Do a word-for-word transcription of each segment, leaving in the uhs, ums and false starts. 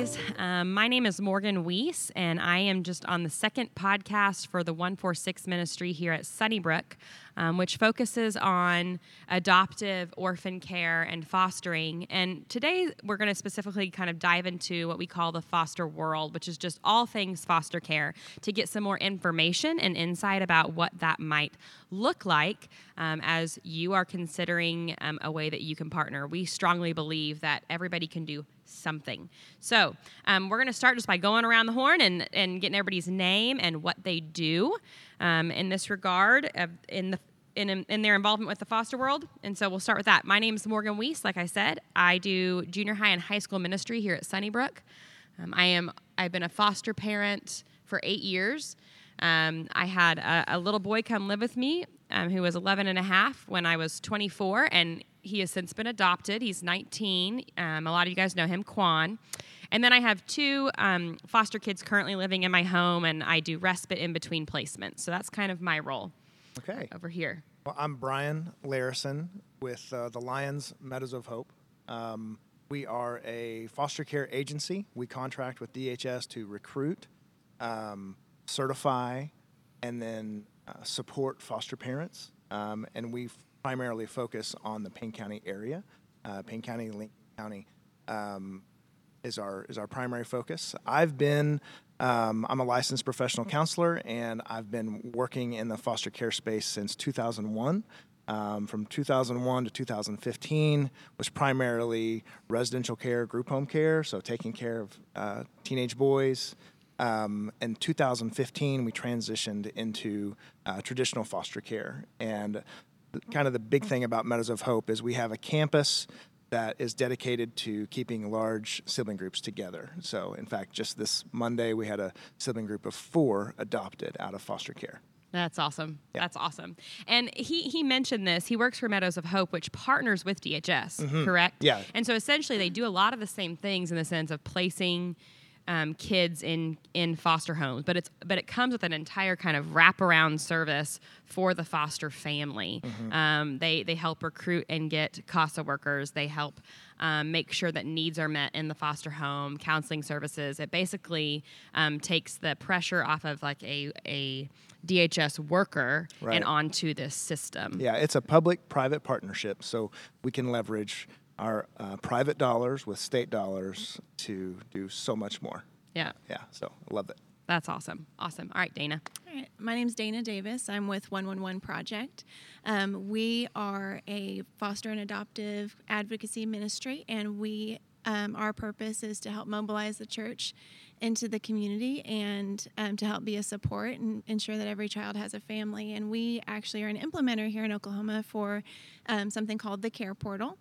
guys. Um, my name is Morgan Weiss, and I am just on the second podcast for the one four six ministry here at Sunnybrook, um, which focuses on adoptive, orphan care, and fostering. And today we're going to specifically kind of dive into what we call the foster world, which is just all things foster care, to get some more information and insight about what that might look like um, as you are considering um, a way that you can partner. We strongly believe that everybody can do something. So um, we're going to start just by going around the horn and, and getting everybody's name and what they do um, in this regard of, in the in in their involvement with the foster world. And so we'll start with that. My name is Morgan Weiss. Like I said, I do junior high and high school ministry here at Sunnybrook. Um, I am I've been a foster parent for eight years. Um, I had a, a little boy come live with me um, who was eleven and a half when I was twenty-four, and he has since been adopted. He's nineteen. Um, a lot of you guys know him, Quan. And then I have two um, foster kids currently living in my home, and I do respite in between placements. So that's kind of my role. Okay. Over here. Well, I'm Brian Larrison with uh, the Lions Meadows of Hope. Um, we are a foster care agency. We contract with D H S to recruit, um, certify, and then uh, support foster parents. Um, and we've primarily focus on the Payne County area. Uh, Payne County, Lincoln County um, is our is our primary focus. I've been, um, I'm a licensed professional counselor, and I've been working in the foster care space since two thousand one. Um, from two thousand one to two thousand fifteen was primarily residential care, group home care, so taking care of uh, teenage boys. Um, in two thousand fifteen, we transitioned into uh, traditional foster care. And kind of the big thing about Meadows of Hope is we have a campus that is dedicated to keeping large sibling groups together. So, in fact, just this Monday, we had a sibling group of four adopted out of foster care. That's awesome. Yeah. That's awesome. And he, he mentioned this. He works for Meadows of Hope, which partners with D H S, mm-hmm. correct? Yeah. And so, essentially, they do a lot of the same things in the sense of placing Um, kids in, in foster homes, but it's but it comes with an entire kind of wraparound service for the foster family. Mm-hmm. Um, they they help recruit and get CASA workers. They help um, make sure that needs are met in the foster home. Counseling services. It basically um, takes the pressure off of like a a D H S worker right. and onto this system. Yeah, it's a public-private partnership, so we can leverage our uh, private dollars with state dollars to do so much more. Yeah. Yeah, so I love it. That's awesome. Awesome. All right, Dana. All right. My name's Dana Davis. I'm with one one one Project. Um, we are a foster and adoptive advocacy ministry, and we um, our purpose is to help mobilize the church into the community and um, to help be a support and ensure that every child has a family. And we actually are an implementer here in Oklahoma for um, something called the Care Portal.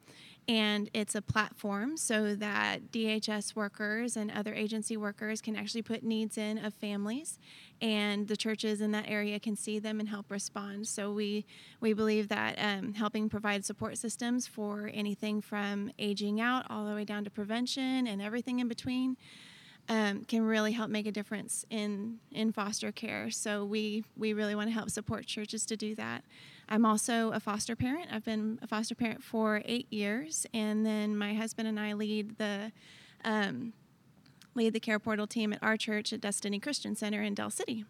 And it's a platform so that D H S workers and other agency workers can actually put needs in of families, and the churches in that area can see them and help respond. So we, we believe that um, helping provide support systems for anything from aging out all the way down to prevention and everything in between um, can really help make a difference in, in foster care. So we, we really want to help support churches to do that. I'm also a foster parent. I've been a foster parent for eight years, and then my husband and I lead the um, lead the Care Portal team at our church at Destiny Christian Center in Dell City.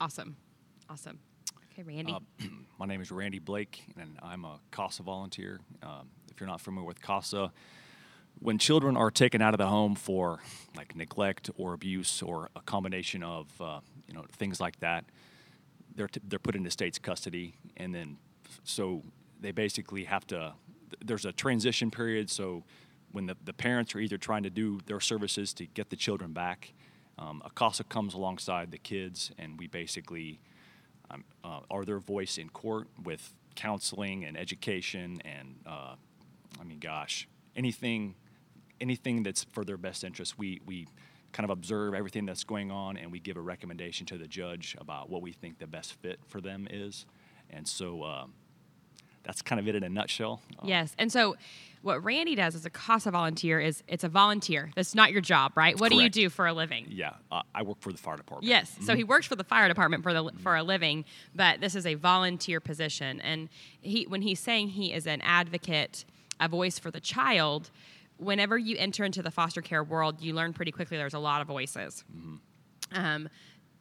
Awesome, awesome. Okay, Randy. Uh, my name is Randy Blake, and I'm a CASA volunteer. Um, if you're not familiar with CASA, when children are taken out of the home for like neglect or abuse or a combination of uh, you know things like that, They're t- they're put into state's custody, and then so they basically have to. There's a transition period, so when the, the parents are either trying to do their services to get the children back, um, a CASA comes alongside the kids, and we basically um, uh, are their voice in court with counseling and education, and uh, I mean, gosh, anything anything that's for their best interest. We we. kind of observe everything that's going on, and we give a recommendation to the judge about what we think the best fit for them is. And so um, that's kind of it in a nutshell. Um, yes. And so what Randy does as a CASA volunteer is it's a volunteer. That's not your job, right? What correct. do you do for a living? Yeah. Uh, I work for the fire department. Yes. Mm-hmm. So he works for the fire department for the mm-hmm. for a living, but this is a volunteer position. And he when he's saying he is an advocate, a voice for the child, whenever you enter into the foster care world, you learn pretty quickly there's a lot of voices. Mm-hmm. Um,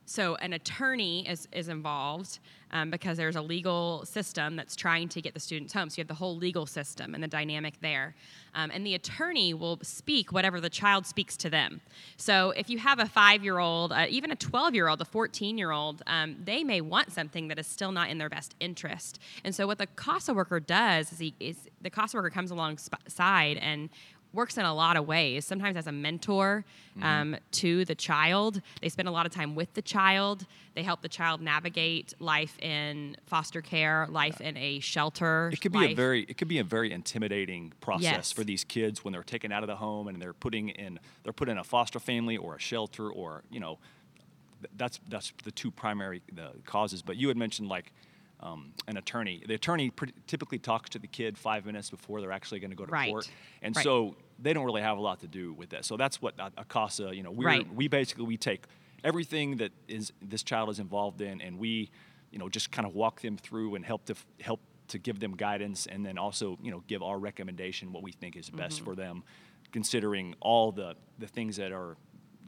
so an attorney is, is involved um, because there's a legal system that's trying to get the students home. So you have the whole legal system and the dynamic there. Um, and the attorney will speak whatever the child speaks to them. So if you have a five-year-old, uh, even a twelve-year-old, a fourteen-year-old, um, they may want something that is still not in their best interest. And so what the CASA worker does is, he, is the CASA worker comes alongside and works in a lot of ways, sometimes as a mentor um, mm-hmm. to the child. They spend a lot of time with the child. They help the child navigate life in foster care, life yeah. in a shelter. It could be life. a very it could be a very intimidating process yes. for these kids when they're taken out of the home and they're putting in they're put in a foster family or a shelter, or, you know, that's that's the two primary the causes. But you had mentioned, like, Um, an attorney. The attorney pr- typically talks to the kid five minutes before they're actually going to go to right. court. And right. so they don't really have a lot to do with that. So that's what a, a CASA, you know, we right. we basically, we take everything that is this child is involved in, and we, you know, just kind of walk them through and help to f- help to give them guidance, and then also, you know, give our recommendation, what we think is best mm-hmm. for them, considering all the, the things that are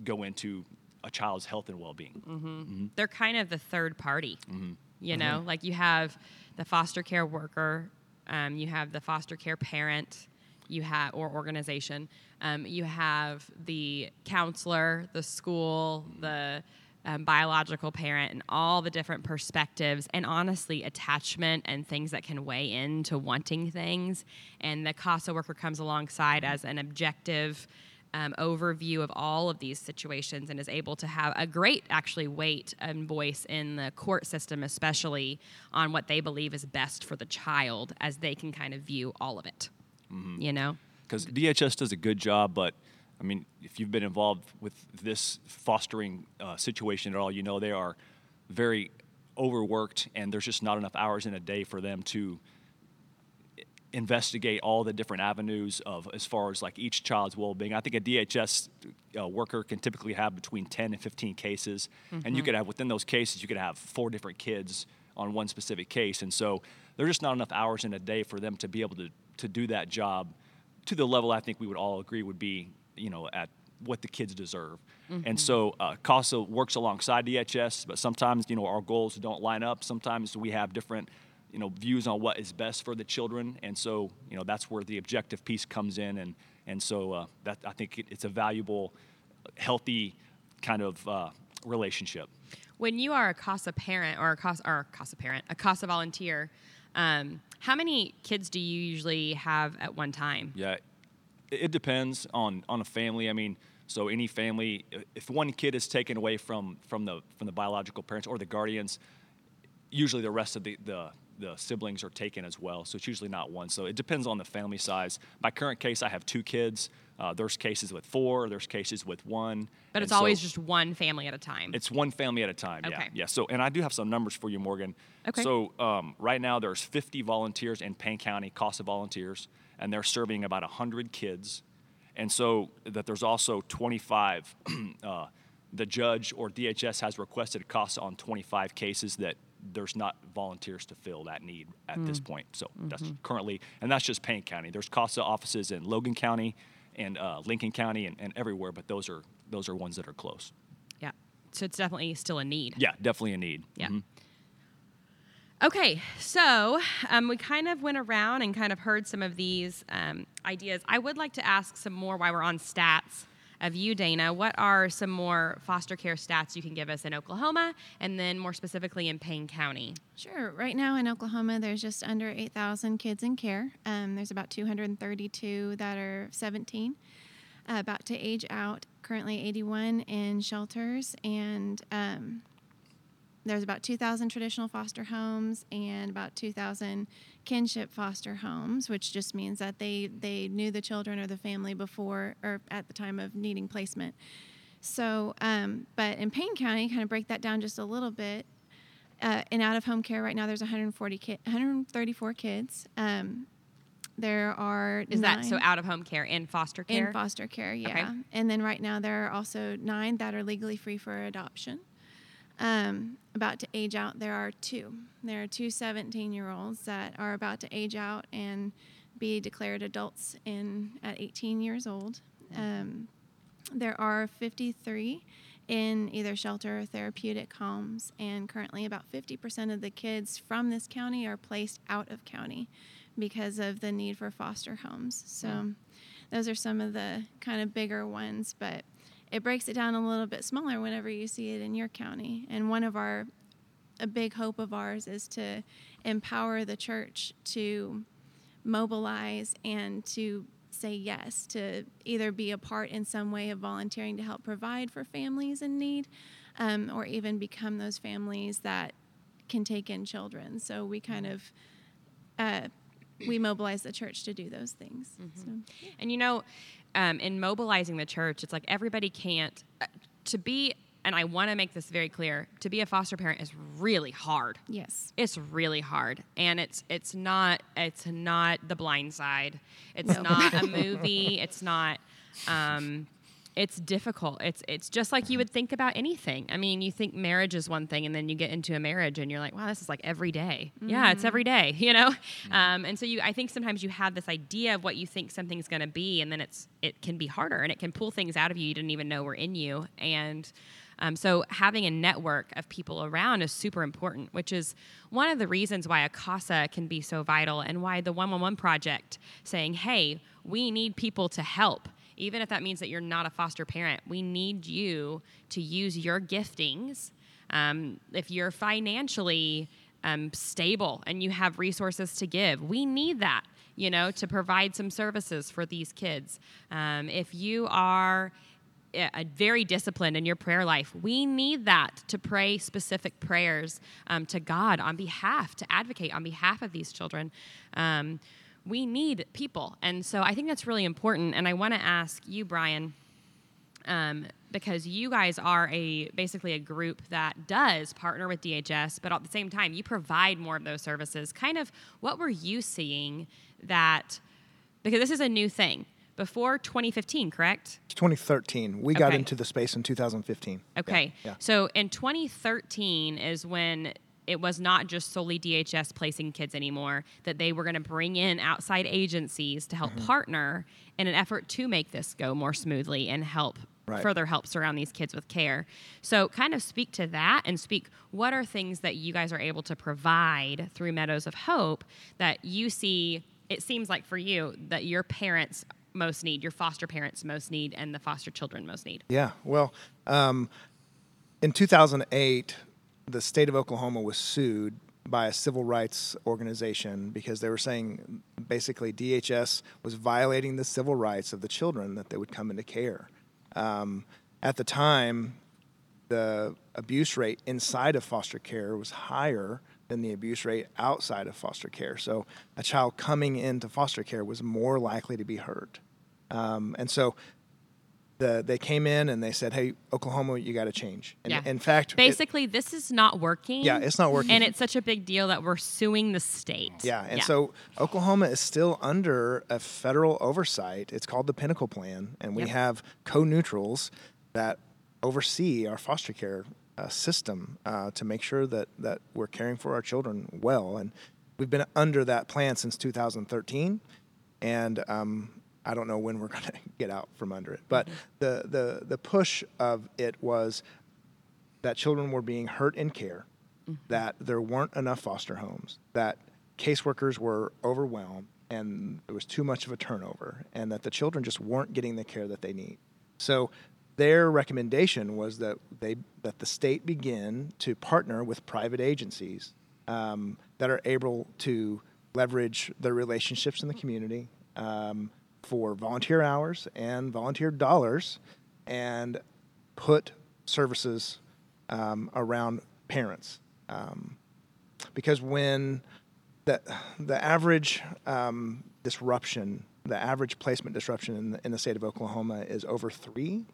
go into a child's health and well-being. Mm-hmm. Mm-hmm. They're kind of the third party. Mm-hmm. You know, mm-hmm. like you have the foster care worker, um, you have the foster care parent, you have or organization, um, you have the counselor, the school, mm-hmm. the um, biological parent, and all the different perspectives, and honestly, attachment and things that can weigh into wanting things. And the CASA worker comes alongside as an objective Um, overview of all of these situations, and is able to have a great, actually, weight and voice in the court system, especially on what they believe is best for the child, as they can kind of view all of it, mm-hmm. you know? Because D H S does a good job, but, I mean, if you've been involved with this fostering uh, situation at all, you know they are very overworked, and there's just not enough hours in a day for them to investigate all the different avenues of, as far as like each child's well-being. I think a D H S uh, worker can typically have between ten and fifteen cases, mm-hmm. and you could have, within those cases, you could have four different kids on one specific case. And so there's just not enough hours in a day for them to be able to, to do that job to the level I think we would all agree would be, you know, at what the kids deserve. Mm-hmm. And so uh, CASA works alongside D H S, but sometimes, you know, our goals don't line up. Sometimes we have different, you know, views on what is best for the children. And so, you know, that's where the objective piece comes in. And, and so uh, that I think it, it's a valuable, healthy kind of uh, relationship. When you are a CASA parent or a CASA, or a CASA parent, a CASA volunteer, um, how many kids do you usually have at one time? Yeah, it, it depends on, on a family. I mean, so any family, if one kid is taken away from, from the from the biological parents or the guardians, usually the rest of the, the the siblings are taken as well. So it's usually not one. So it depends on the family size. My current case, I have two kids. Uh, there's cases with four, there's cases with one. But it's and always so just one family at a time. It's one family at a time. Okay. Yeah. Yeah. So, and I do have some numbers for you, Morgan. Okay. So um, right now there's fifty volunteers in Payne County, CASA volunteers, and they're serving about a hundred kids. And so that there's also twenty-five, uh, the judge or D H S has requested CASA on twenty-five cases that there's not volunteers to fill that need at mm. this point. So mm-hmm. that's currently, and that's just Payne County. There's CASA offices in Logan County and uh, Lincoln County and, and everywhere, but those are those are ones that are close. Yeah, so it's definitely still a need. Yeah, definitely a need. Yeah. Mm-hmm. Okay, so um, we kind of went around and kind of heard some of these um, ideas. I would like to ask some more while we're on stats of you, Dana. What are some more foster care stats you can give us in Oklahoma, and then more specifically in Payne County? Sure. Right now in Oklahoma, there's just under eight thousand kids in care. Um, there's about two hundred thirty-two that are seventeen, uh, about to age out, currently eighty-one in shelters, and um, there's about two thousand traditional foster homes and about two thousand kinship foster homes, which just means that they, they knew the children or the family before or at the time of needing placement. So, um, but in Payne County, kind of break that down just a little bit. Uh, in out-of-home care right now, there's one hundred forty ki- one hundred thirty-four kids. Um, there are Is nine. That so out-of-home care and foster care? In foster care, yeah. Okay. And then right now there are also nine that are legally free for adoption. Um, about to age out, there are two. There are two seventeen-year-olds that are about to age out, and be declared adults in at eighteen years old. Um, there are fifty-three in either shelter or therapeutic homes, and currently about fifty percent of the kids from this county are placed out of county because of the need for foster homes. So yeah. Those are some of the kind of bigger ones, but it breaks it down a little bit smaller whenever you see it in your county. And one of our, a big hope of ours is to empower the church to mobilize and to say yes, to either be a part in some way of volunteering to help provide for families in need, um, or even become those families that can take in children. So we kind of, uh, we mobilize the church to do those things. Mm-hmm. So, yeah. And you know, um, in mobilizing the church, it's like everybody can't, uh, to be, and I want to make this very clear, to be a foster parent is really hard. Yes. It's really hard. And it's it's not it's not The Blind Side. It's no. not a movie. It's not um it's difficult. It's it's just like you would think about anything. I mean, you think marriage is one thing, and then you get into a marriage and you're like, wow, this is like every day. Mm-hmm. Yeah, it's every day, you know? Mm-hmm. Um and so you I think sometimes you have this idea of what you think something's going to be, and then it's it can be harder, and it can pull things out of you you didn't even know were in you. And Um, so having a network of people around is super important, which is one of the reasons why a CASA can be so vital, and why the one eleven Project saying, hey, we need people to help, even if that means that you're not a foster parent. We need you to use your giftings. Um, if you're financially um, stable and you have resources to give, we need that, you know, to provide some services for these kids. Um, if you are... A very disciplined in your prayer life, we need that to pray specific prayers um, to God on behalf, to advocate on behalf of these children. Um, we need people. And so I think that's really important. And I want to ask you, Brian, um, because you guys are a basically a group that does partner with D H S, but at the same time, you provide more of those services. Kind of what were you seeing that, because this is a new thing. Before twenty fifteen, correct? twenty thirteen. We okay. got into the space in two thousand fifteen. Okay. Yeah. Yeah. So in twenty thirteen is when it was not just solely D H S placing kids anymore, that they were going to bring in outside agencies to help mm-hmm. partner in an effort to make this go more smoothly and help right. further help surround these kids with care. So kind of speak to that, and speak what are things that you guys are able to provide through Meadows of Hope that you see, it seems like for you, that your parents most need, your foster parents most need, and the foster children most need? Yeah, well, um, in two thousand eight, the state of Oklahoma was sued by a civil rights organization because they were saying basically D H S was violating the civil rights of the children that they would come into care. Um, at the time, the abuse rate inside of foster care was higher than the abuse rate outside of foster care. So a child coming into foster care was more likely to be hurt. Um, and so the, they came in and they said, hey, Oklahoma, you got to change. And yeah. in fact, basically, it, this is not working. Yeah, it's not working. And it's such a big deal that we're suing the state. Yeah. And yeah. so Oklahoma is still under a federal oversight. It's called the Pinnacle Plan. And we yep. have co-neutrals that oversee our foster care Uh, system uh, to make sure that, that we're caring for our children well. And we've been under that plan since two thousand thirteen, and um, I don't know when we're going to get out from under it. But the, the, the push of it was that children were being hurt in care, mm-hmm. that there weren't enough foster homes, that caseworkers were overwhelmed, and there was too much of a turnover, and that the children just weren't getting the care that they need. So their recommendation was that they that the state begin to partner with private agencies um, that are able to leverage their relationships in the community um, for volunteer hours and volunteer dollars, and put services um, around parents. Um, because when the, the average um, disruption, the average placement disruption in the, in the state of Oklahoma is over three.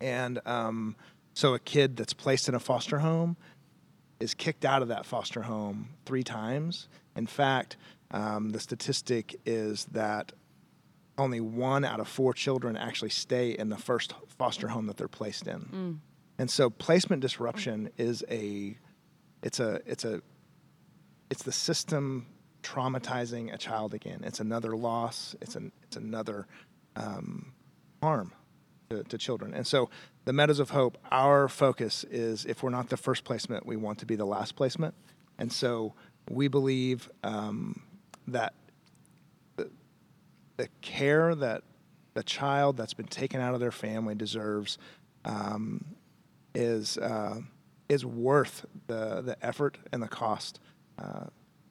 And um, so a kid that's placed in a foster home is kicked out of that foster home three times. In fact, um, the statistic is that only one out of four children actually stay in the first foster home that they're placed in. Mm. And so placement disruption is a, it's a, it's a, it's the system traumatizing a child again. It's another loss. It's an it's another um, harm to, to children. And so the Meadows of Hope, our focus is, if we're not the first placement, we want to be the last placement. And so we believe um, that the, the care that the child that's been taken out of their family deserves um, is uh, is worth the the effort and the cost uh,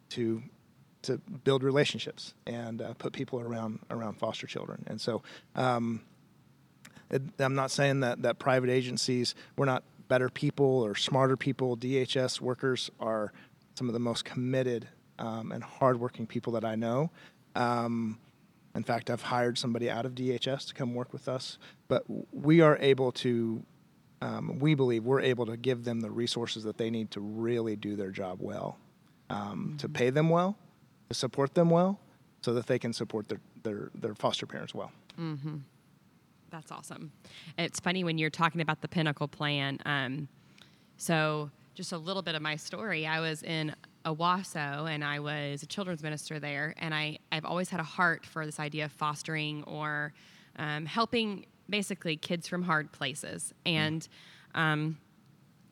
to to build relationships and uh, put people around around foster children. And so um, it, I'm not saying that that private agencies, we're not better people or smarter people. D H S workers are some of the most committed um, and hardworking people that I know. Um, in fact, I've hired somebody out of D H S to come work with us. But we are able to, um, we believe we're able to give them the resources that they need to really do their job well, um, mm-hmm. to pay them well, to support them well, so that they can support their, their, their foster parents well. Mm-hmm. That's awesome. It's funny when you're talking about the Pinnacle Plan. Um, so... Just a little bit of my story. I was in Owasso, and I was a children's minister there, and I, I've always had a heart for this idea of fostering or um, helping, basically, kids from hard places. And um,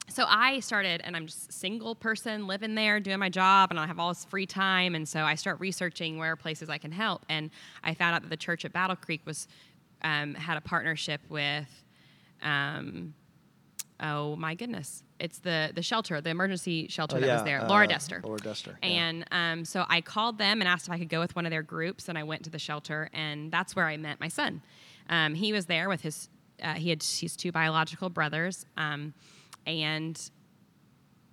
so I started, and I'm just a single person living there, doing my job, and I have all this free time, and so I start researching where are places I can help. And I found out that the church at Battle Creek was um, had a partnership with, um, oh, my goodness, It's the, the shelter, the emergency shelter oh, that yeah. was there, uh, Laura Dester. Laura Dester. Yeah. And um, so I called them and asked if I could go with one of their groups, and I went to the shelter, and that's where I met my son. Um, he was there with his, uh, he had his two biological brothers, um, and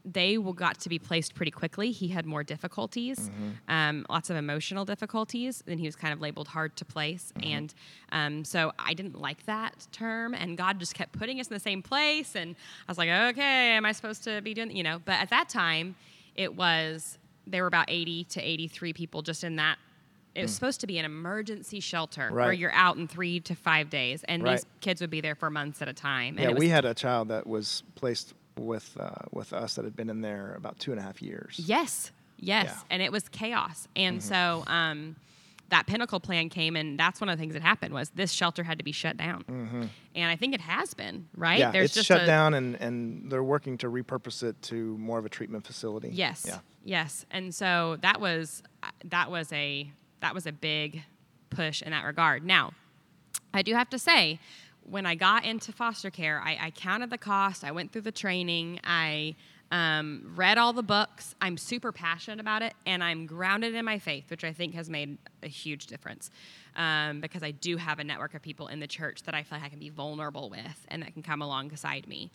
they got to be placed pretty quickly. He had more difficulties, mm-hmm. um, lots of emotional difficulties, and he was kind of labeled hard to place. Mm-hmm. And um, so I didn't like that term, and God just kept putting us in the same place. And I was like, okay, am I supposed to be doing, you know? But at that time, it was, there were about eighty to eighty-three people just in that. It was mm. supposed to be an emergency shelter right. where you're out in three to five days, and right. these kids would be there for months at a time. And yeah, we had a child that was placed with uh, with us that had been in there about two and a half years. Yes, yes, yeah. And it was chaos. And mm-hmm. so um, that Pinnacle Plan came, and that's one of the things that happened was this shelter had to be shut down. Mm-hmm. And I think it has been, right? Yeah, There's it's just shut a, down, and, and they're working to repurpose it to more of a treatment facility. Yes, yeah. yes. And so that was that was a that was a big push in that regard. Now, I do have to say, when I got into foster care, I, I counted the cost. I went through the training. I um, read all the books. I'm super passionate about it, and I'm grounded in my faith, which I think has made a huge difference um, because I do have a network of people in the church that I feel like I can be vulnerable with and that can come alongside me,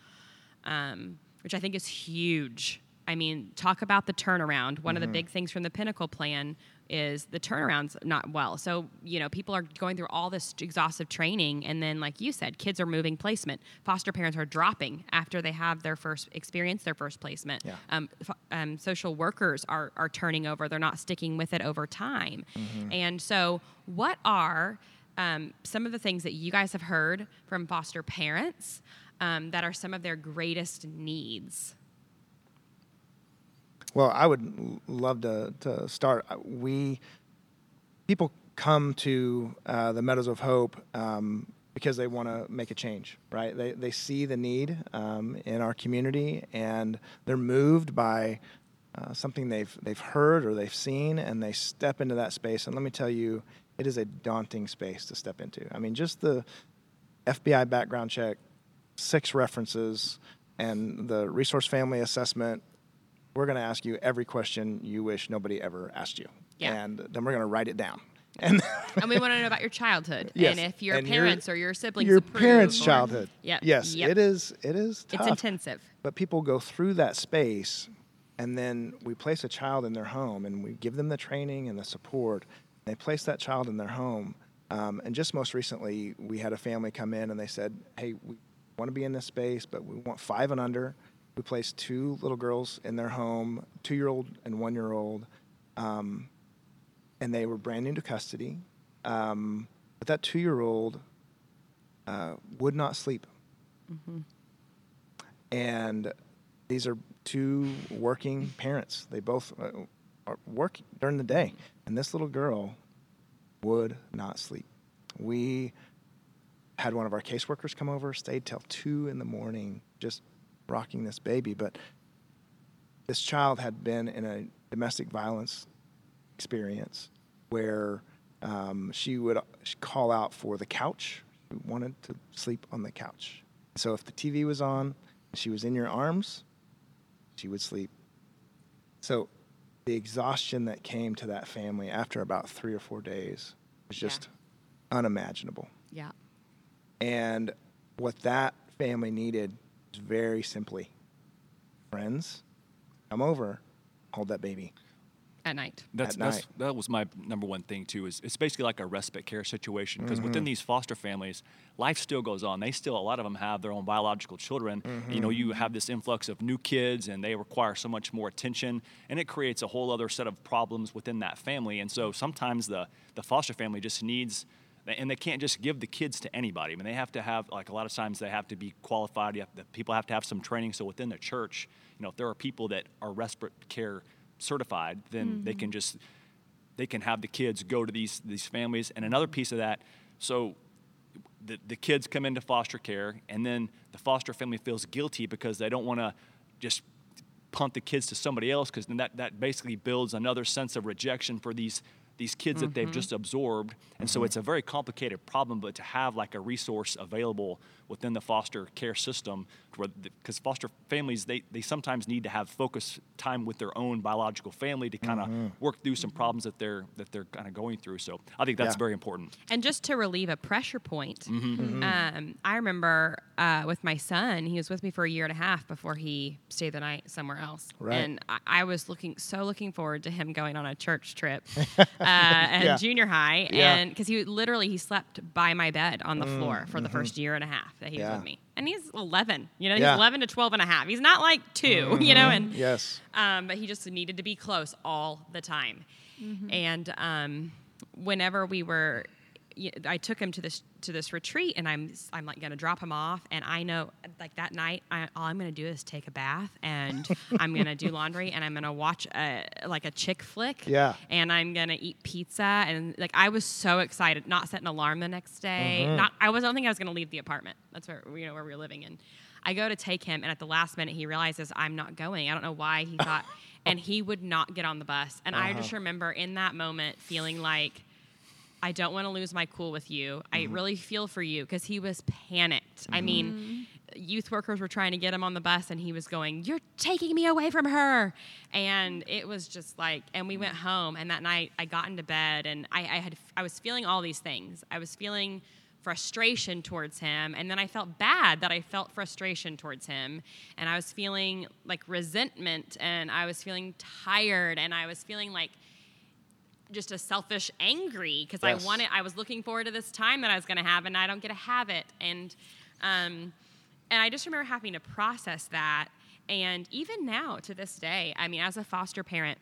um, which I think is huge. I mean, talk about the turnaround. One mm-hmm. of the big things from the Pinnacle Plan is the turnaround's not well. So, you know, people are going through all this exhaustive training, and then, like you said, kids are moving placement. Foster parents are dropping after they have their first experience, their first placement. Yeah. Um, um, social workers are, are turning over. They're not sticking with it over time. Mm-hmm. And so what are um, some of the things that you guys have heard from foster parents um, that are some of their greatest needs? Well, I would love to, to start. We people come to uh, the Meadows of Hope um, because they want to make a change, right? They they see the need um, in our community, and they're moved by uh, something they've they've heard or they've seen, and they step into that space. And let me tell you, it is a daunting space to step into. I mean, just the F B I background check, six references, and the resource family assessment. We're going to ask you every question you wish nobody ever asked you. Yeah. And then we're going to write it down. And, and we want to know about your childhood. Yes. And if your and parents your, or your siblings Your parents' or, childhood. Yep. Yes. Yep. It is It is tough. It's intensive. But people go through that space, and then we place a child in their home, and we give them the training and the support. They place that child in their home. Um, and just most recently, we had a family come in, and they said, hey, we want to be in this space, but we want five and under. We placed two little girls in their home, two-year-old and one-year-old, um, and they were brand new to custody. Um, but that two-year-old uh, would not sleep. Mm-hmm. And these are two working parents. They both uh, work during the day. And this little girl would not sleep. We had one of our caseworkers come over, stayed till two in the morning, just rocking this baby. But this child had been in a domestic violence experience where um, she would call out for the couch. She wanted to sleep on the couch. So if the T V was on, she was in your arms, she would sleep. So the exhaustion that came to that family after about three or four days was just yeah. unimaginable. Yeah. And what that family needed was very simply, friends, come over, hold that baby. At night. That's, At night. That's, that was my number one thing, too, is it's basically like a respite care situation, because mm-hmm. within these foster families, life still goes on. They still, a lot of them have their own biological children. Mm-hmm. You know, you have this influx of new kids, and they require so much more attention, and it creates a whole other set of problems within that family. And so sometimes the, the foster family just needs, and they can't just give the kids to anybody. I mean, they have to have, like a lot of times they have to be qualified. You have, the people have to have some training. So within the church, you know, if there are people that are respite care certified, then mm-hmm. they can just they can have the kids go to these these families. And another piece of that, so the the kids come into foster care, and then the foster family feels guilty because they don't want to just punt the kids to somebody else, because then that that basically builds another sense of rejection for these these kids mm-hmm. that they've just absorbed. And mm-hmm. so it's a very complicated problem, but to have like a resource available within the foster care system, because foster families, they, they sometimes need to have focus time with their own biological family to kind of mm-hmm. work through some problems that they're that they're kind of going through. So I think that's yeah. very important. And just to relieve a pressure point, mm-hmm. Mm-hmm. Um, I remember uh, with my son, he was with me for a year and a half before he stayed the night somewhere else. Right. And I, I was looking so looking forward to him going on a church trip uh, at yeah. junior high, yeah. and because he literally he slept by my bed on the mm-hmm. floor for the first year and a half that he yeah. was with me. And he's eleven, you know, yeah. he's eleven to twelve and a half. He's not like two, mm-hmm. you know, and, yes. um, but he just needed to be close all the time. Mm-hmm. And, um, whenever we were, I took him to this, to this retreat, and I'm, I'm like going to drop him off. And I know like that night, I, all I'm going to do is take a bath, and I'm going to do laundry, and I'm going to watch a, like a chick flick, yeah. and I'm going to eat pizza. And like, I was so excited, not set an alarm the next day. Mm-hmm. Not, I was, I don't think I was going to leave the apartment. That's where, you know, where we were living in. I go to take him, and at the last minute, he realizes I'm not going. I don't know why he thought, and he would not get on the bus. And uh-huh. I just remember in that moment feeling like, I don't want to lose my cool with you. Mm-hmm. I really feel for you, because he was panicked. Mm-hmm. I mean, youth workers were trying to get him on the bus, and he was going, "You're taking me away from her." And it was just like, and we went home, and that night I got into bed, and I, I had, I was feeling all these things. I was feeling frustration towards him, and then I felt bad that I felt frustration towards him, and I was feeling like resentment, and I was feeling tired, and I was feeling like just a selfish angry, because yes. I wanted, I was looking forward to this time that I was going to have, and I don't get to have it. And, um, and I just remember having to process that. And even now to this day, I mean, as a foster parent,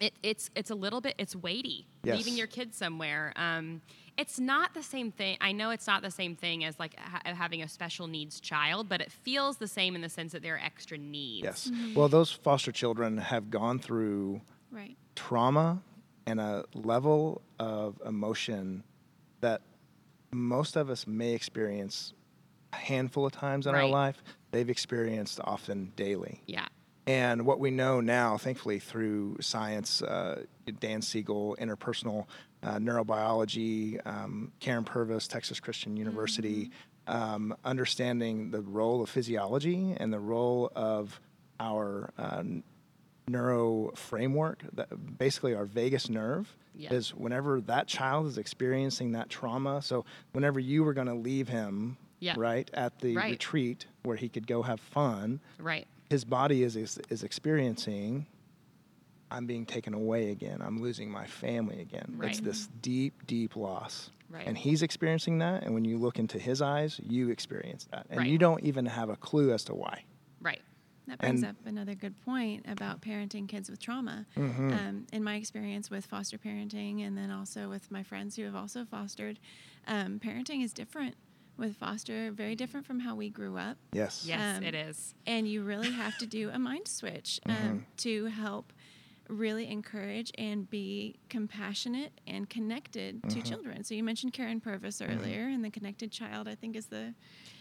it, it's, it's a little bit, it's weighty yes. leaving your kids somewhere. Um, it's not the same thing. I know it's not the same thing as like ha- having a special needs child, but it feels the same in the sense that there are extra needs. Yes. Mm-hmm. Well, those foster children have gone through right. trauma, and a level of emotion that most of us may experience a handful of times in right. our life, they've experienced often daily. Yeah. And what we know now, thankfully, through science, uh, Dan Siegel, interpersonal uh, neurobiology, um, Karen Purvis, Texas Christian University, mm-hmm. um, understanding the role of physiology and the role of our uh, neuro framework, that basically our vagus nerve yeah. is whenever that child is experiencing that trauma. So whenever you were going to leave him yeah. right at the right. retreat where he could go have fun, right, his body is, is is experiencing, I'm being taken away again. I'm losing my family again. Right. It's this deep, deep loss. Right. And he's experiencing that. And when you look into his eyes, you experience that. And right. you don't even have a clue as to why. Right. That brings and, up another good point about parenting kids with trauma. Mm-hmm. Um, in my experience with foster parenting, and then also with my friends who have also fostered, um, parenting is different with foster, very different from how we grew up. Yes. Yes, um, it is. And you really have to do a mind switch um, mm-hmm. to help really encourage and be compassionate and connected uh-huh. to children. So you mentioned Karen Purvis earlier, mm-hmm. and the Connected Child, I think, is the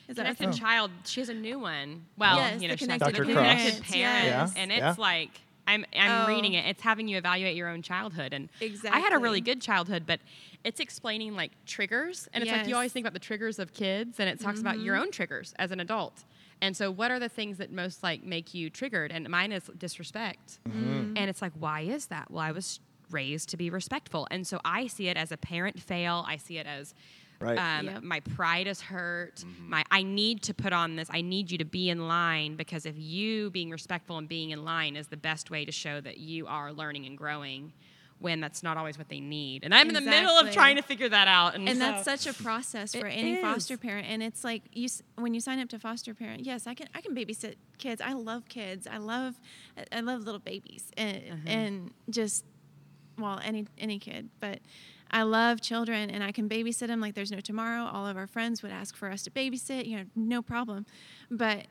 is that Connected Child. She has a new one. Well, yes, you know, she's Connected, Connected Parents, Parents. Yes. And it's yeah. like I'm I'm oh. reading it. It's having you evaluate your own childhood, and exactly. I had a really good childhood, but it's explaining like triggers, and it's yes. like you always think about the triggers of kids, and it talks mm-hmm. about your own triggers as an adult. And so what are the things that most, like, make you triggered? And mine is disrespect. Mm-hmm. And it's like, why is that? Well, I was raised to be respectful. And so I see it as a parent fail. I see it as right. um, yep. my pride is hurt. Mm-hmm. My I need to put on this. I need you to be in line, because if you being respectful and being in line is the best way to show that you are learning and growing, when that's not always what they need. And I'm exactly. in the middle of trying to figure that out. And, and so that's such a process for any is. foster parent. And it's like, you when you sign up to foster parent, yes, I can I can babysit kids. I love kids. I love I love little babies and, uh-huh. and just, well, any any kid. But I love children, and I can babysit them like there's no tomorrow. All of our friends would ask for us to babysit, you know, no problem. But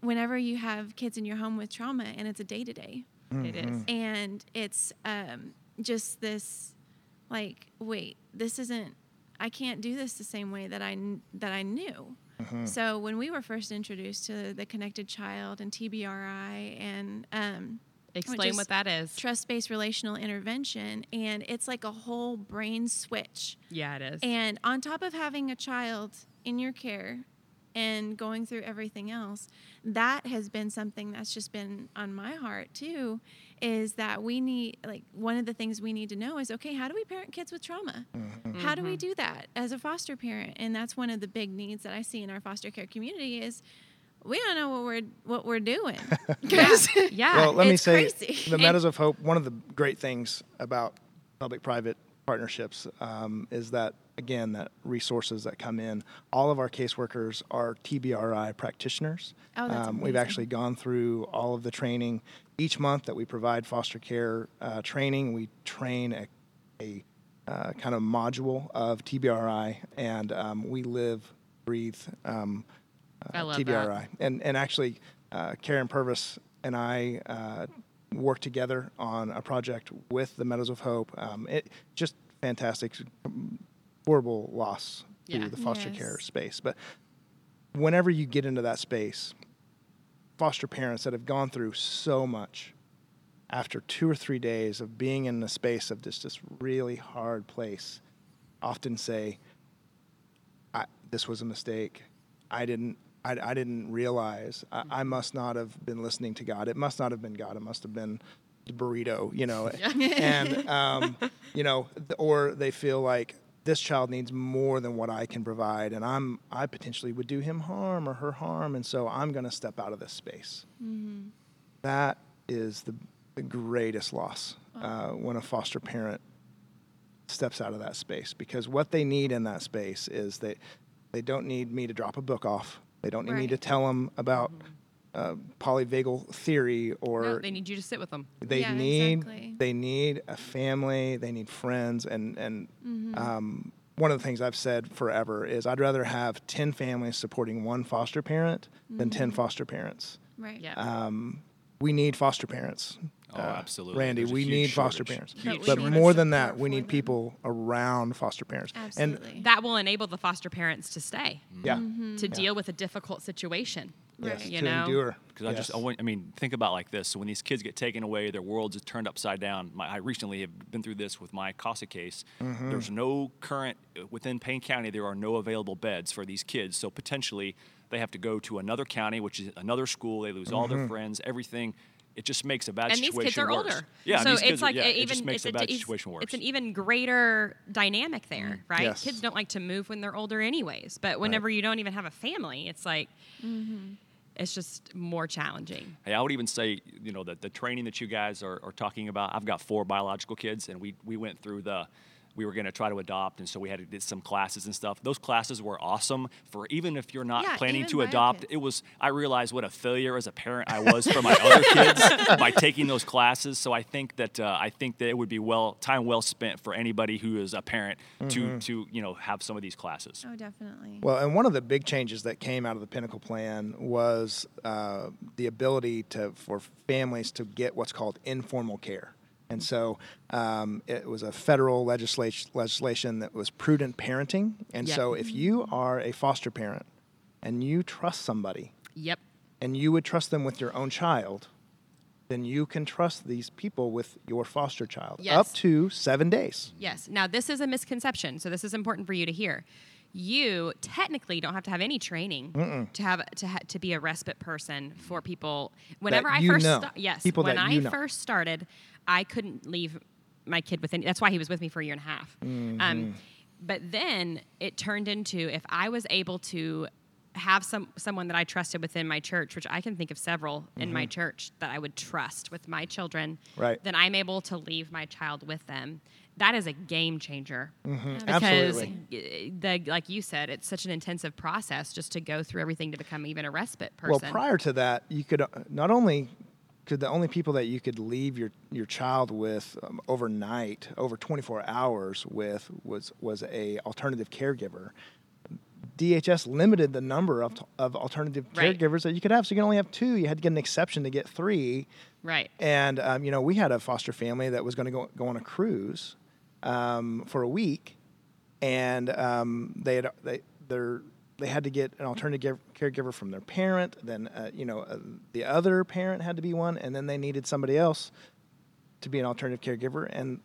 whenever you have kids in your home with trauma, and it's a day-to-day. Mm-hmm. It is. And it's... um. just this, like, wait, this isn't, I can't do this the same way that I, that I knew. Uh-huh. So when we were first introduced to the Connected Child and T B R I and... Um, Explain what that is. Trust-based relational intervention, and it's like a whole brain switch. Yeah, it is. And on top of having a child in your care and going through everything else, that has been something that's just been on my heart, too, is that we need, like, one of the things we need to know is, okay, how do we parent kids with trauma? Mm-hmm. How do we do that as a foster parent? And that's one of the big needs that I see in our foster care community is we don't know what we're what we're doing. yeah. yeah, Well, let it's me say, crazy. The Meadows of Hope, one of the great things about public-private partnerships um, is that, again, that resources that come in. All of our caseworkers are T B R I practitioners. Oh, that's um, we've actually gone through all of the training. Each month that we provide foster care uh, training, we train a, a uh, kind of module of T B R I, and um, we live, breathe um, uh, T B R I. And, and actually, uh, Karen Purvis and I uh, work together on a project with the Meadows of Hope. Um, it just fantastic. Horrible loss yeah. to the foster yes. care space. But whenever you get into that space, foster parents that have gone through so much, after two or three days of being in the space of this, this really hard place, often say, I, this was a mistake. I didn't I, I didn't realize. I, I must not have been listening to God. It must not have been God. It must have been the burrito, you know. and, um, you know, or they feel like, this child needs more than what I can provide, and I'm I potentially would do him harm or her harm, and so I'm going to step out of this space. Mm-hmm. That is the, the greatest loss wow. uh, when a foster parent steps out of that space, because what they need in that space is they they don't need me to drop a book off. They don't need right. me to tell them about mm-hmm. uh, polyvagal theory or no, they need you to sit with them. They yeah, need exactly. they need a family. They need friends, and and. Mm-hmm. Um, one of the things I've said forever is I'd rather have ten families supporting one foster parent mm-hmm. than ten foster parents. Right. Yeah. Um, we need foster parents. Oh, uh, absolutely. Randy, There's we need shortage. foster parents. Huge. But more than that, we need people around foster parents. Absolutely. And that will enable the foster parents to stay. Mm-hmm. Yeah. Mm-hmm. To yeah. deal with a difficult situation. Yes, right. You to know? endure. Because yes. I just, I, want, I mean, think about like this. So when these kids get taken away, their world's just turned upside down. My, I recently have been through this with my CASA case. Mm-hmm. There's no current, within Payne County, there are no available beds for these kids. So potentially they have to go to another county, which is another school. They lose mm-hmm. all their friends, everything. It just makes a bad and situation worse. And these kids are worse. older. Yeah, so these it's kids like are, yeah, even, it just makes it's a bad a, situation worse. It's an even greater dynamic there, right? Yes. Kids don't like to move when they're older anyways. But whenever right. you don't even have a family, it's like... Mm-hmm. It's just more challenging. Hey, I would even say, you know, that the training that you guys are, are talking about, I've got four biological kids, and we, we went through the, we were going to try to adopt, and so we had to do some classes and stuff. Those classes were awesome for even if you're not yeah, planning to adopt. Kids. It was, I realized what a failure as a parent I was for my other kids by taking those classes. So I think that uh, I think that it would be well time well spent for anybody who is a parent mm-hmm. to to you know have some of these classes. Oh, definitely. Well, and one of the big changes that came out of the Pinnacle Plan was uh, the ability to for families to get what's called informal care. And so um, it was a federal legislation legislation that was prudent parenting. And yep. so if you are a foster parent and you trust somebody, yep, and you would trust them with your own child, then you can trust these people with your foster child yes. up to seven days. Yes. Now, this is a misconception, so this is important for you to hear. You technically don't have to have any training Mm-mm. to have to ha- to be a respite person for people. Whenever that I you first know. Sta- yes, people when that I you know. first started, I couldn't leave my kid with any. That's why he was with me for a year and a half. Mm-hmm. Um, but then it turned into if I was able to have some someone that I trusted within my church, which I can think of several mm-hmm. in my church that I would trust with my children, right. then I'm able to leave my child with them. That is a game changer mm-hmm. because, Absolutely. the, like you said, it's such an intensive process just to go through everything to become even a respite person. Well, prior to that, you could uh, not only could the only people that you could leave your, your child with um, overnight, over twenty-four hours with was was a alternative caregiver. D H S limited the number of of alternative right. caregivers that you could have, so you can only have two. You had to get an exception to get three. Right. And um, you know, we had a foster family that was going to go go on a cruise. Um, for a week, and um, they had they their they had to get an alternative caregiver from their parent. Then uh, you know uh, the other parent had to be one, and then they needed somebody else to be an alternative caregiver. And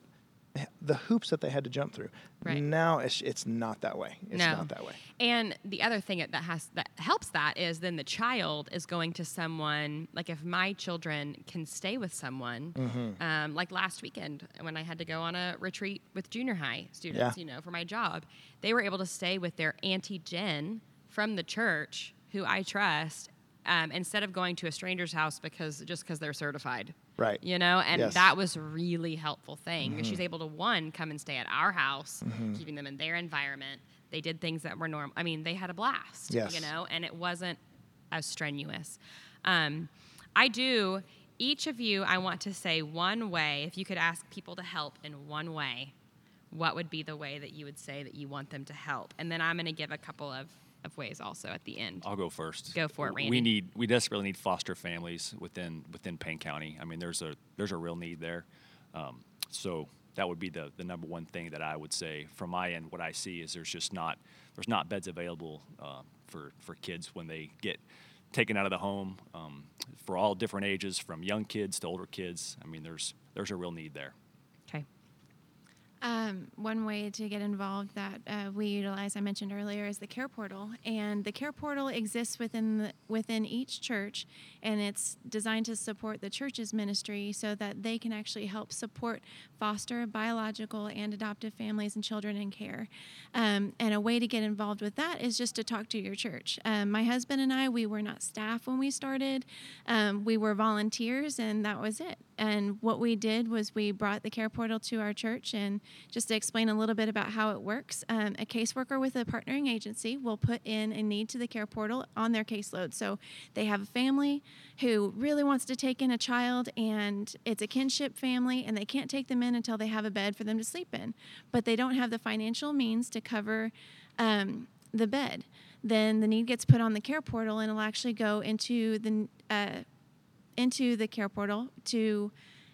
the hoops that they had to jump through. Right. Now it's it's not that way. It's no. not that way. And the other thing that has that helps that is then the child is going to someone, like if my children can stay with someone, mm-hmm. um, like last weekend when I had to go on a retreat with junior high students, yeah. you know, for my job, they were able to stay with their Auntie Jen from the church, who I trust, um, instead of going to a stranger's house because just because they're certified. Right. You know, and yes. that was a really helpful thing. Mm-hmm. She's able to, one, come and stay at our house, mm-hmm. keeping them in their environment. They did things that were normal. I mean, they had a blast, yes. you know, and it wasn't as strenuous. Um, I do, each of you, I want to say one way, if you could ask people to help in one way, what would be the way that you would say that you want them to help? And then I'm going to give a couple of of ways also at the end. I'll go first. Go for it, Randy. We need, we desperately need foster families within within Payne County. I mean, there's a there's a real need there. Um, so that would be the, the number one thing that I would say from my end. What I see is there's just not there's not beds available uh, for for kids when they get taken out of the home um, for all different ages, from young kids to older kids. I mean, there's there's a real need there. Okay. Um, one way to get involved that uh, we utilize, I mentioned earlier, is the Care Portal. And the Care Portal exists within the, within each church, and it's designed to support the church's ministry so that they can actually help support foster, biological, and adoptive families and children in care. Um, and a way to get involved with that is just to talk to your church. Um, my husband and I, we were not staff when we started. Um, we were volunteers, and that was it. And what we did was we brought the Care Portal to our church, and just to explain a little bit about how it works, um, a caseworker with a partnering agency will put in a need to the Care Portal on their caseload. So they have a family who really wants to take in a child, and it's a kinship family, and they can't take them in until they have a bed for them to sleep in. But they don't have the financial means to cover um, the bed. Then the need gets put on the Care Portal, and it'll actually go into the, uh, into the Care Portal to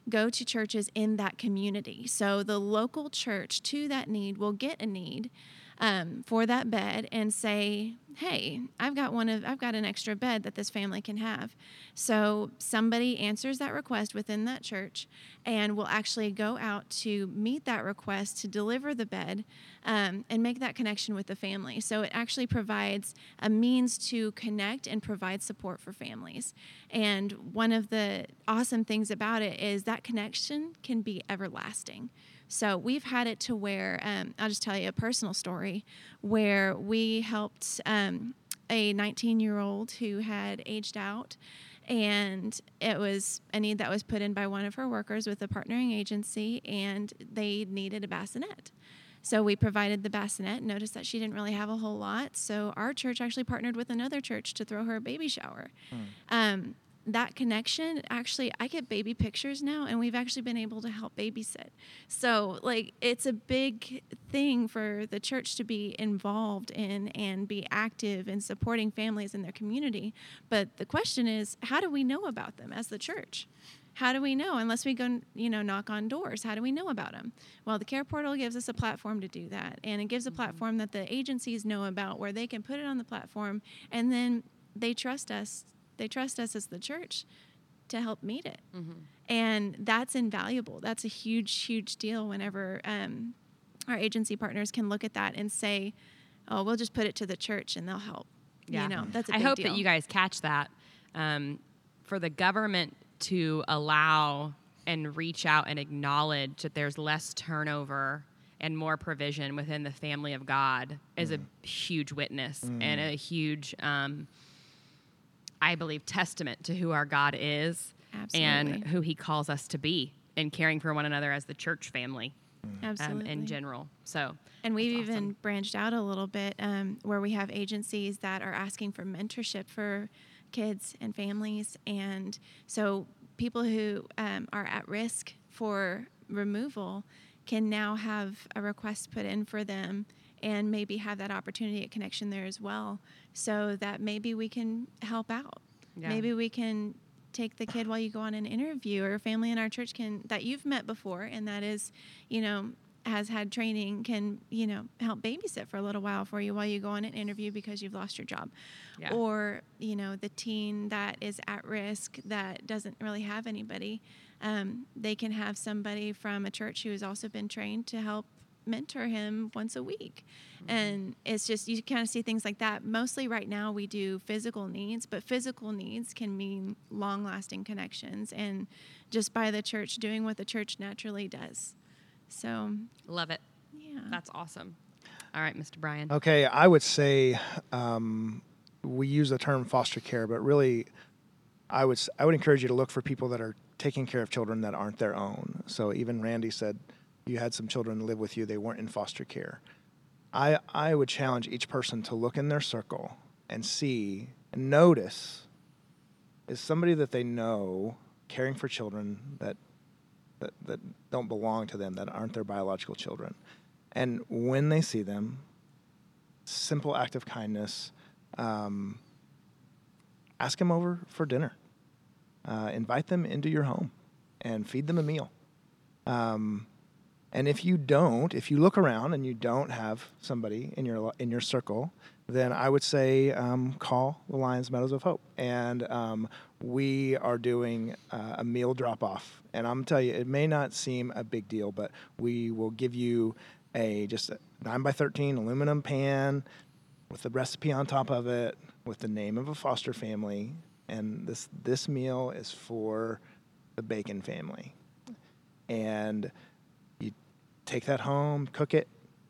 go to churches in that community. So the local church to that need will get a need um, for that bed and say, hey, I've got one of, I've got an extra bed that this family can have. So somebody answers that request within that church and will actually go out to meet that request to deliver the bed um, and make that connection with the family. So it actually provides a means to connect and provide support for families. And one of the awesome things about it is that connection can be everlasting. So we've had it to where, um, I'll just tell you a personal story, where we helped um, a nineteen-year-old who had aged out, and it was a need that was put in by one of her workers with a partnering agency, and they needed a bassinet. So we provided the bassinet, noticed that she didn't really have a whole lot, so our church actually partnered with another church to throw her a baby shower. Mm. Um That connection, actually, I get baby pictures now, and we've actually been able to help babysit. So, like, it's a big thing for the church to be involved in and be active in supporting families in their community. But the question is, how do we know about them as the church? How do we know unless we go, you know, knock on doors? How do we know about them? Well, the Care Portal gives us a platform to do that, and it gives a platform that the agencies know about where they can put it on the platform, and then they trust us. They trust us as the church to help meet it. Mm-hmm. And that's invaluable. That's a huge, huge deal whenever um, our agency partners can look at that and say, oh, we'll just put it to the church and they'll help. Yeah. You know, that's a big deal. I hope that you guys catch that. Um, for the government to allow and reach out and acknowledge that there's less turnover and more provision within the family of God is mm. a huge witness mm. and a huge, um, I believe, testament to who our God is. Absolutely. And who he calls us to be in caring for one another as the church family. Absolutely. Um, in general. So, and we've awesome. even branched out a little bit um, where we have agencies that are asking for mentorship for kids and families. And so people who um, are at risk for removal can now have a request put in for them and maybe have that opportunity at Connection there as well, so that maybe we can help out. Yeah. Maybe we can take the kid while you go on an interview, or a family in our church can that you've met before and that is, you know, has had training, can, you know, help babysit for a little while for you while you go on an interview because you've lost your job. Yeah. Or, you know, the teen that is at risk that doesn't really have anybody, um, they can have somebody from a church who has also been trained to help mentor him once a week. Mm-hmm. And it's just, you kind of see things like that. Mostly right now we do physical needs, but physical needs can mean long-lasting connections, and just by the church doing what the church naturally does. So love it. Yeah, that's awesome. All right, Mister Brian. Okay, I would say um, we use the term foster care, but really I would I would encourage you to look for people that are taking care of children that aren't their own. So even Randy said you had some children live with you, they weren't in foster care. I I would challenge each person to look in their circle and see, and notice, is somebody that they know caring for children that, that that don't belong to them, that aren't their biological children. And when they see them, simple act of kindness, um, ask them over for dinner. Uh, invite them into your home and feed them a meal. Um And if you don't, if you look around and you don't have somebody in your in your circle, then I would say um, call the Lions Meadows of Hope. And um, we are doing uh, a meal drop-off. And I'm telling you, it may not seem a big deal, but we will give you a just a nine by thirteen aluminum pan with the recipe on top of it, with the name of a foster family. And this this meal is for the Bacon family. And take that home, cook it,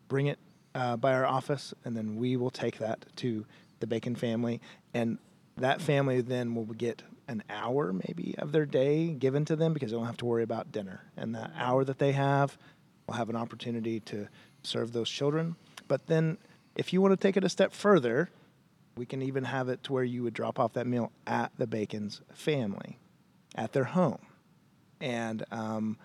bring it uh, by our office, and then we will take that to the Bacon family. And that family then will get an hour maybe of their day given to them because they don't have to worry about dinner. And that hour that they have will have an opportunity to serve those children. But then if you want to take it a step further, we can even have it to where you would drop off that meal at the Bacon's family, at their home. And um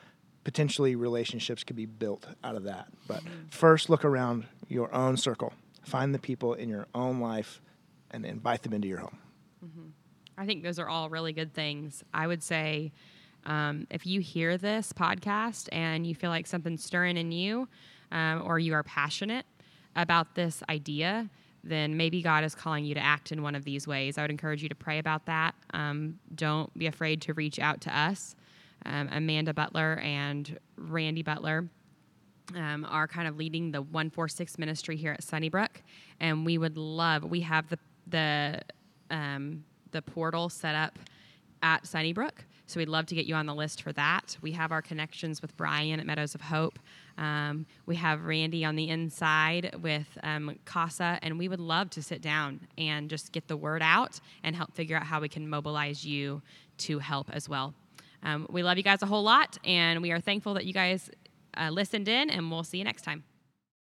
potentially relationships could be built out of that. But first, look around your own circle. Find the people in your own life and invite them into your home. Mm-hmm. I think those are all really good things. I would say um, if you hear this podcast and you feel like something's stirring in you um, or you are passionate about this idea, then maybe God is calling you to act in one of these ways. I would encourage you to pray about that. Um, don't be afraid to reach out to us. Um, Amanda Butler and Randy Butler um, are kind of leading the one four six ministry here at Sunnybrook, and we would love, we have the the um, the portal set up at Sunnybrook, so we'd love to get you on the list for that. We have our connections with Brian at Meadows of Hope. Um, we have Randy on the inside with um, CASA, and we would love to sit down and just get the word out and help figure out how we can mobilize you to help as well. Um, we love you guys a whole lot, and we are thankful that you guys uh, listened in, and we'll see you next time.